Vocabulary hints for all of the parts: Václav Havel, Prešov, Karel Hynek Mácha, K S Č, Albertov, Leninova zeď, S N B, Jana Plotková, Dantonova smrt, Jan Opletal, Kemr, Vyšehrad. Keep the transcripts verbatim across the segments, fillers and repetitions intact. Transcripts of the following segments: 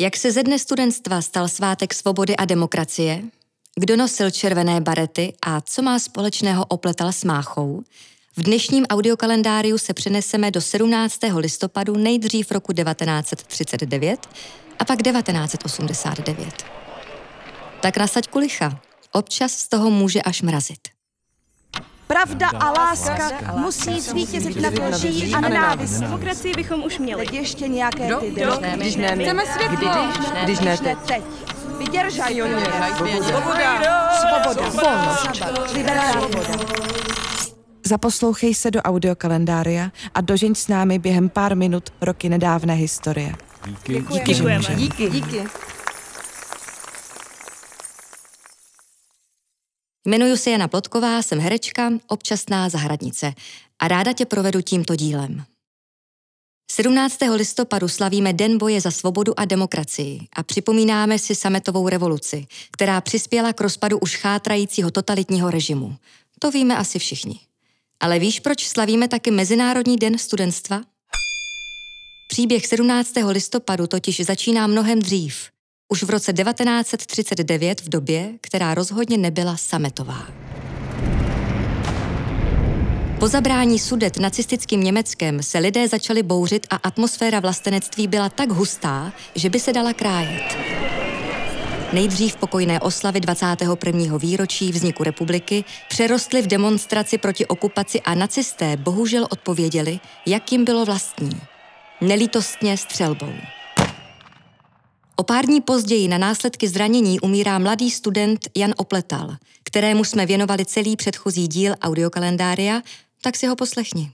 Jak se ze dne studentstva stal svátek svobody a demokracie? Kdo nosil červené barety a co má společného Opletal s Máchou? V dnešním audiokalendáriu se přeneseme do sedmnáctého listopadu nejdřív roku devatenáct set třicet devět a pak devatenáct set osmdesát devět. Tak nasaď kulicha. Občas z toho může až mrazit. Pravda a láska musí zvítězit nad lží a nenávist. Demokracii bychom už měli. Teď ještě nějaké ty dne. Když ne my. Chceme světlo. Když ne teď. Vydržaj oni. Svoboda. Svoboda. Volnost. Zaposlouchej se do audiokalendária a dožeň s námi během pár minut roky nedávné historie. Díky. Děkujeme. Díky. Díky. Jmenuji se Jana Plotková, jsem herečka, občasná zahradnice a ráda tě provedu tímto dílem. sedmnáctého listopadu slavíme Den boje za svobodu a demokracii a připomínáme si sametovou revoluci, která přispěla k rozpadu už chátrajícího totalitního režimu. To víme asi všichni. Ale víš, proč slavíme taky Mezinárodní den studentstva? Příběh sedmnáctého listopadu totiž začíná mnohem dřív. Už v roce devatenáct set třicet devět v době, která rozhodně nebyla sametová. Po zabrání Sudet nacistickým Německem se lidé začali bouřit a atmosféra vlastenectví byla tak hustá, že by se dala krájet. Nejdřív pokojné oslavy dvacátého prvního výročí vzniku republiky přerostly v demonstraci proti okupaci a nacisté bohužel odpověděli, jak jim bylo vlastní. Nelítostně střelbou. O pár dní později na následky zranění umírá mladý student Jan Opletal, kterému jsme věnovali celý předchozí díl audiokalendária, tak si ho poslechni.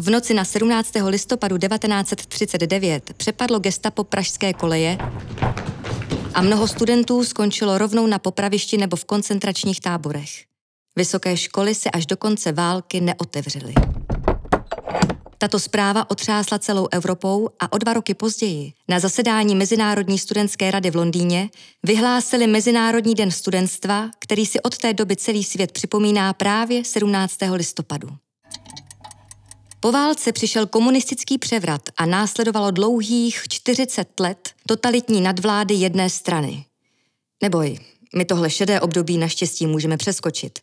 V noci na sedmnáctého listopadu devatenáct set třicet devět přepadlo gestapo pražské koleje a mnoho studentů skončilo rovnou na popravišti nebo v koncentračních táborech. Vysoké školy se až do konce války neotevřely. Tato zpráva otřásla celou Evropou a o dva roky později na zasedání Mezinárodní studentské rady v Londýně vyhlásili Mezinárodní den studentstva, který si od té doby celý svět připomíná právě sedmnáctého listopadu. Po válce přišel komunistický převrat a následovalo dlouhých čtyřicet let totalitní nadvlády jedné strany. Neboj, my tohle šedé období naštěstí můžeme přeskočit.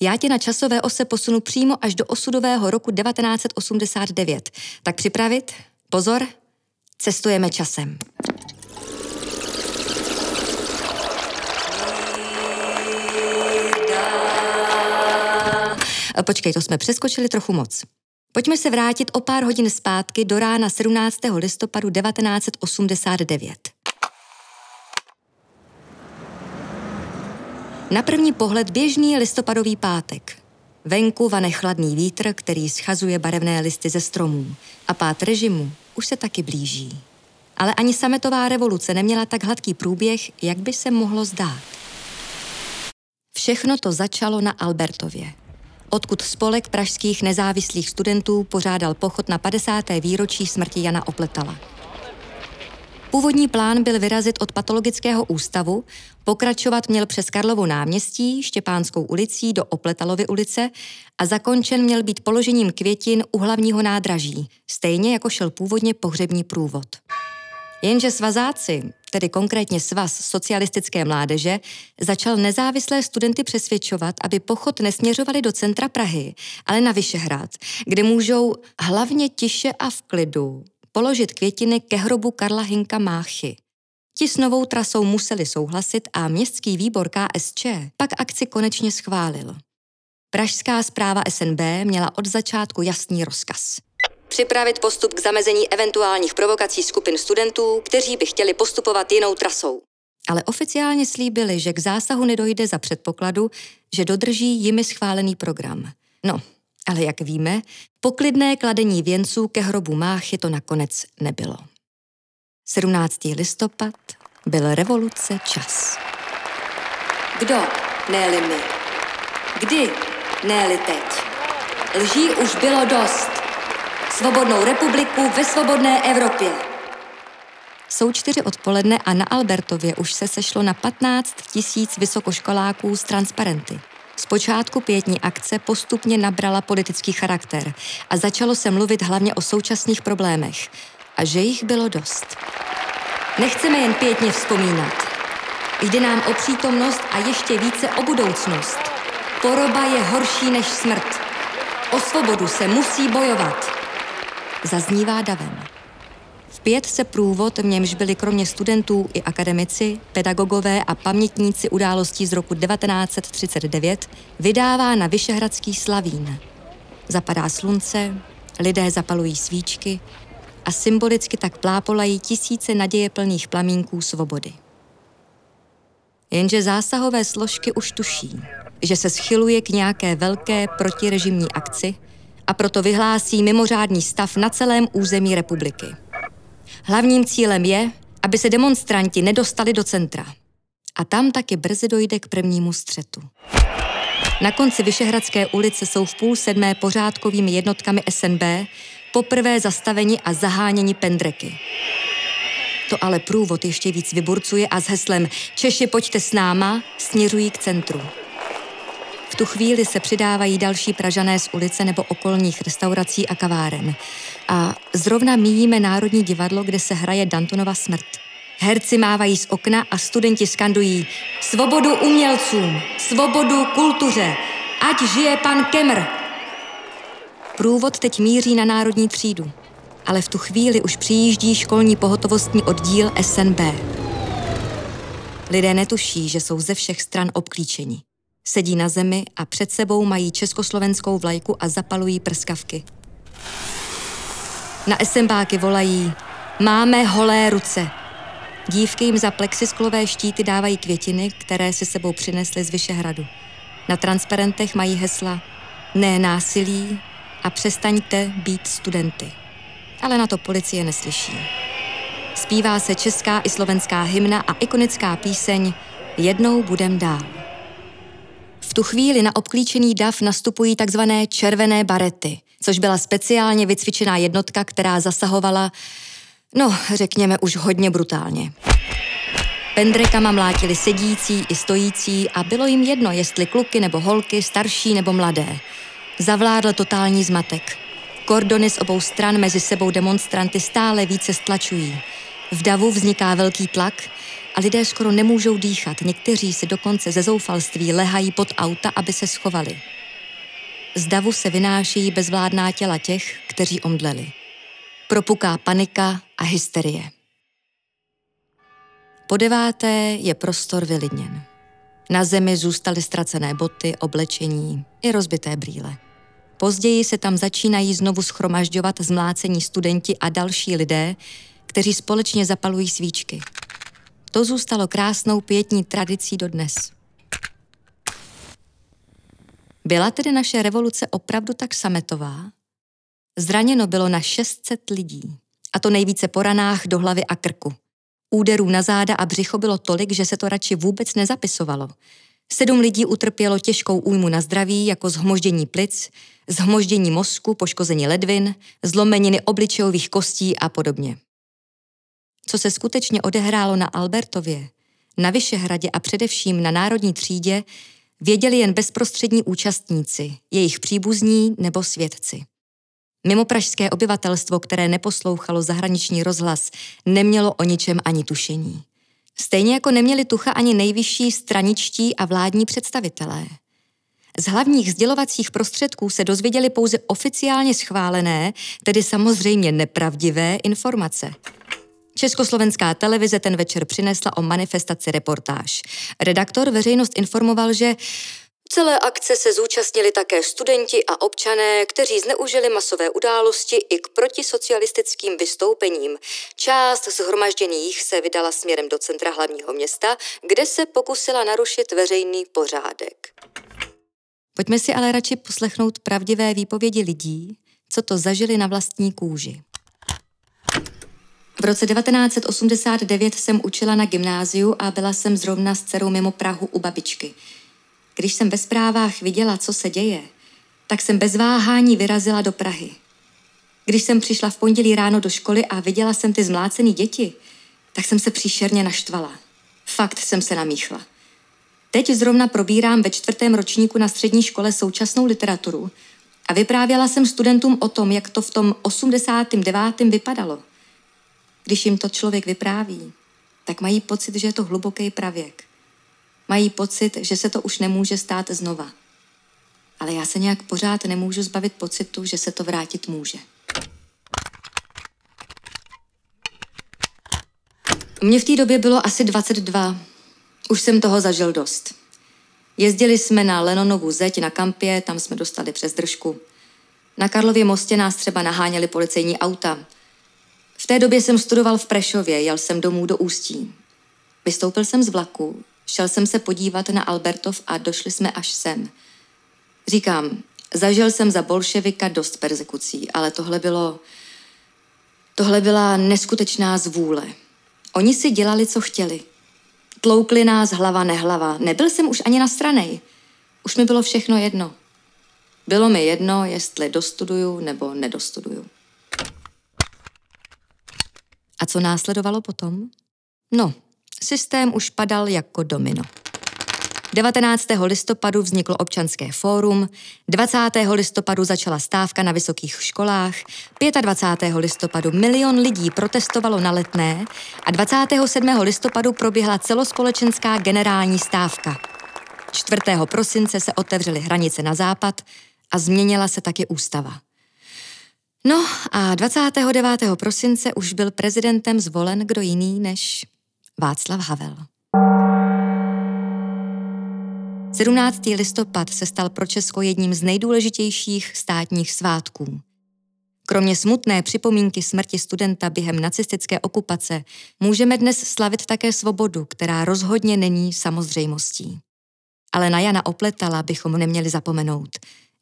Já tě na časové ose posunu přímo až do osudového roku devatenáct set osmdesát devět. Tak připravit? Pozor, cestujeme časem. Počkej, to jsme přeskočili trochu moc. Pojďme se vrátit o pár hodin zpátky do rána sedmnáctého listopadu devatenáct set osmdesát devět. Na první pohled běžný listopadový pátek. Venku vane chladný vítr, který schazuje barevné listy ze stromů. A pád režimu už se taky blíží. Ale ani sametová revoluce neměla tak hladký průběh, jak by se mohlo zdát. Všechno to začalo na Albertově, odkud spolek pražských nezávislých studentů pořádal pochod na padesáté výročí smrti Jana Opletala. Původní plán byl vyrazit od patologického ústavu, pokračovat měl přes Karlovo náměstí, Štěpánskou ulicí do Opletalovy ulice a zakončen měl být položením květin u hlavního nádraží, stejně jako šel původně pohřební průvod. Jenže svazáci, tedy konkrétně Svaz socialistické mládeže, začal nezávislé studenty přesvědčovat, aby pochod nesměřovali do centra Prahy, ale na Vyšehrad, kde můžou hlavně tiše a v klidu položit květiny ke hrobu Karla Hynka Máchy. Ti s novou trasou museli souhlasit a městský výbor K S Č pak akci konečně schválil. Pražská správa S N B měla od začátku jasný rozkaz. Připravit postup k zamezení eventuálních provokací skupin studentů, kteří by chtěli postupovat jinou trasou. Ale oficiálně slíbili, že k zásahu nedojde za předpokladu, že dodrží jimi schválený program. No, ale jak víme, poklidné kladení věnců ke hrobu Máchy to nakonec nebylo. sedmnáctého listopadu byl revoluce čas. Kdo, ne-li my? Kdy, ne-li teď? Lží už bylo dost. Svobodnou republiku ve svobodné Evropě. Jsou čtyři odpoledne a na Albertově už se sešlo na patnáct tisíc vysokoškoláků s transparenty. Zpočátku pietní akce postupně nabrala politický charakter a začalo se mluvit hlavně o současných problémech. A že jich bylo dost. Nechceme jen pietně vzpomínat. Jde nám o přítomnost a ještě více o budoucnost. Poroba je horší než smrt. O svobodu se musí bojovat. Zaznívá davem. V pětce průvod, v němž byli kromě studentů i akademici, pedagogové a pamětníci událostí z roku devatenáct set třicet devět, vydává na Vyšehradský Slavín. Zapadá slunce, lidé zapalují svíčky a symbolicky tak plápolají tisíce nadějeplných plamínků svobody. Jenže zásahové složky už tuší, že se schyluje k nějaké velké protirežimní akci, a proto vyhlásí mimořádný stav na celém území republiky. Hlavním cílem je, aby se demonstranti nedostali do centra. A tam taky brzy dojde k prvnímu střetu. Na konci Vyšehradské ulice jsou v půl sedmé pořádkovými jednotkami S N B poprvé zastaveni a zaháněni pendreky. To ale průvod ještě víc vyburcuje a s heslem Češi, pojďte s náma, směřují k centru. V tu chvíli se přidávají další Pražané z ulice nebo okolních restaurací a kaváren. A zrovna míjíme Národní divadlo, kde se hraje Dantonova smrt. Herci mávají z okna a studenti skandují Svobodu umělcům! Svobodu kultuře! Ať žije pan Kemr! Průvod teď míří na Národní třídu, ale v tu chvíli už přijíždí školní pohotovostní oddíl S N B. Lidé netuší, že jsou ze všech stran obklíčeni. Sedí na zemi a před sebou mají československou vlajku a zapalují prskavky. Na SMBáky volají Máme holé ruce. Dívky jim za plexisklové štíty dávají květiny, které si sebou přinesly z Vyšehradu. Na transparentech mají hesla Ne násilí a přestaňte být studenty. Ale na to policie neslyší. Zpívá se česká i slovenská hymna a ikonická píseň Jednou budem dál. V tu chvíli na obklíčený dav nastupují takzvané červené barety, což byla speciálně vycvičená jednotka, která zasahovala, no, řekněme už hodně brutálně. Pendrekama mlátili sedící i stojící a bylo jim jedno, jestli kluky nebo holky, starší nebo mladé. Zavládl totální zmatek. Kordony z obou stran mezi sebou demonstranty stále více stlačují. V davu vzniká velký tlak a lidé skoro nemůžou dýchat. Někteří se dokonce ze zoufalství lehají pod auta, aby se schovali. Z davu se vynášejí bezvládná těla těch, kteří omdleli. Propuká panika a hysterie. Po deváté je prostor vylidněn. Na zemi zůstaly ztracené boty, oblečení i rozbité brýle. Později se tam začínají znovu shromažďovat zmlácení studenti a další lidé, kteří společně zapalují svíčky. To zůstalo krásnou pietní tradicí dodnes. Byla tedy naše revoluce opravdu tak sametová? Zraněno bylo na šest set lidí, a to nejvíce po ranách do hlavy a krku. Úderů na záda a břicho bylo tolik, že se to radši vůbec nezapisovalo. Sedm lidí utrpělo těžkou újmu na zdraví, jako zhmoždění plic, zhmoždění mozku, poškození ledvin, zlomeniny obličejových kostí a podobně. Co se skutečně odehrálo na Albertově, na Vyšehradě a především na Národní třídě, věděli jen bezprostřední účastníci, jejich příbuzní nebo svědci. Mimopražské obyvatelstvo, které neposlouchalo zahraniční rozhlas, nemělo o ničem ani tušení. Stejně jako neměli tucha ani nejvyšší straničtí a vládní představitelé. Z hlavních sdělovacích prostředků se dozvěděli pouze oficiálně schválené, tedy samozřejmě nepravdivé informace. Československá televize ten večer přinesla o manifestaci reportáž. Redaktor veřejnost informoval, že celé akce se zúčastnili také studenti a občané, kteří zneužili masové události i k protisocialistickým vystoupením. Část shromažděných se vydala směrem do centra hlavního města, kde se pokusila narušit veřejný pořádek. Pojďme si ale radši poslechnout pravdivé výpovědi lidí, co to zažili na vlastní kůži. V roce devatenáct set osmdesát devět jsem učila na gymnáziu a byla jsem zrovna s dcerou mimo Prahu u babičky. Když jsem ve zprávách viděla, co se děje, tak jsem bez váhání vyrazila do Prahy. Když jsem přišla v pondělí ráno do školy a viděla jsem ty zmlácený děti, tak jsem se příšerně naštvala. Fakt jsem se namíchla. Teď zrovna probírám ve čtvrtém ročníku na střední škole současnou literaturu a vyprávěla jsem studentům o tom, jak to v tom osmdesátém devátém vypadalo. Když jim to člověk vypráví, tak mají pocit, že je to hluboký pravěk. Mají pocit, že se to už nemůže stát znova. Ale já se nějak pořád nemůžu zbavit pocitu, že se to vrátit může. Mně v té době bylo asi dvacet dva. Už jsem toho zažil dost. Jezdili jsme na Leninovu zeď na kampě, tam jsme dostali přes držku. Na Karlově mostě nás třeba naháněli policejní auta. V té době jsem studoval v Prešově, jel jsem domů do Ústí. Vystoupil jsem z vlaku, šel jsem se podívat na Albertov a došli jsme až sem. Říkám, zažil jsem za bolševika dost persekucí, ale tohle bylo... Tohle byla neskutečná zvůle. Oni si dělali, co chtěli. Tloukli nás hlava nehlava. Nebyl jsem už ani nastranej. Už mi bylo všechno jedno. Bylo mi jedno, jestli dostuduju nebo nedostuduju. A co následovalo potom? No, systém už padal jako domino. devatenáctého listopadu vzniklo občanské fórum, dvacátého listopadu začala stávka na vysokých školách, dvacátého pátého listopadu milion lidí protestovalo na Letné a dvacátého sedmého listopadu proběhla celospolečenská generální stávka. čtvrtého prosince se otevřely hranice na západ a změnila se taky ústava. No a dvacátého devátého prosince už byl prezidentem zvolen kdo jiný než Václav Havel. sedmnáctého listopadu se stal pro Česko jedním z nejdůležitějších státních svátků. Kromě smutné připomínky smrti studenta během nacistické okupace můžeme dnes slavit také svobodu, která rozhodně není samozřejmostí. Ale na Jana Opletala bychom neměli zapomenout.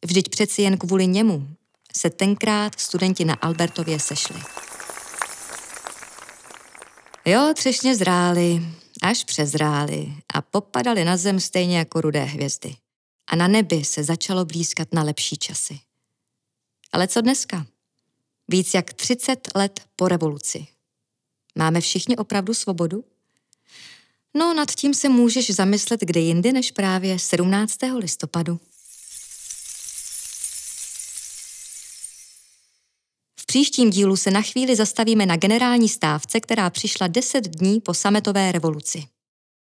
Vždyť přeci jen kvůli němu se tenkrát studenti na Albertově sešli. Jo, třešně zrály, až přezrály a popadaly na zem stejně jako rudé hvězdy. A na nebi se začalo blýskat na lepší časy. Ale co dneska? Víc jak třicet let po revoluci. Máme všichni opravdu svobodu? No, nad tím se můžeš zamyslet kde jindy než právě sedmnáctého listopadu. V příštím dílu se na chvíli zastavíme na generální stávce, která přišla deset dní po sametové revoluci.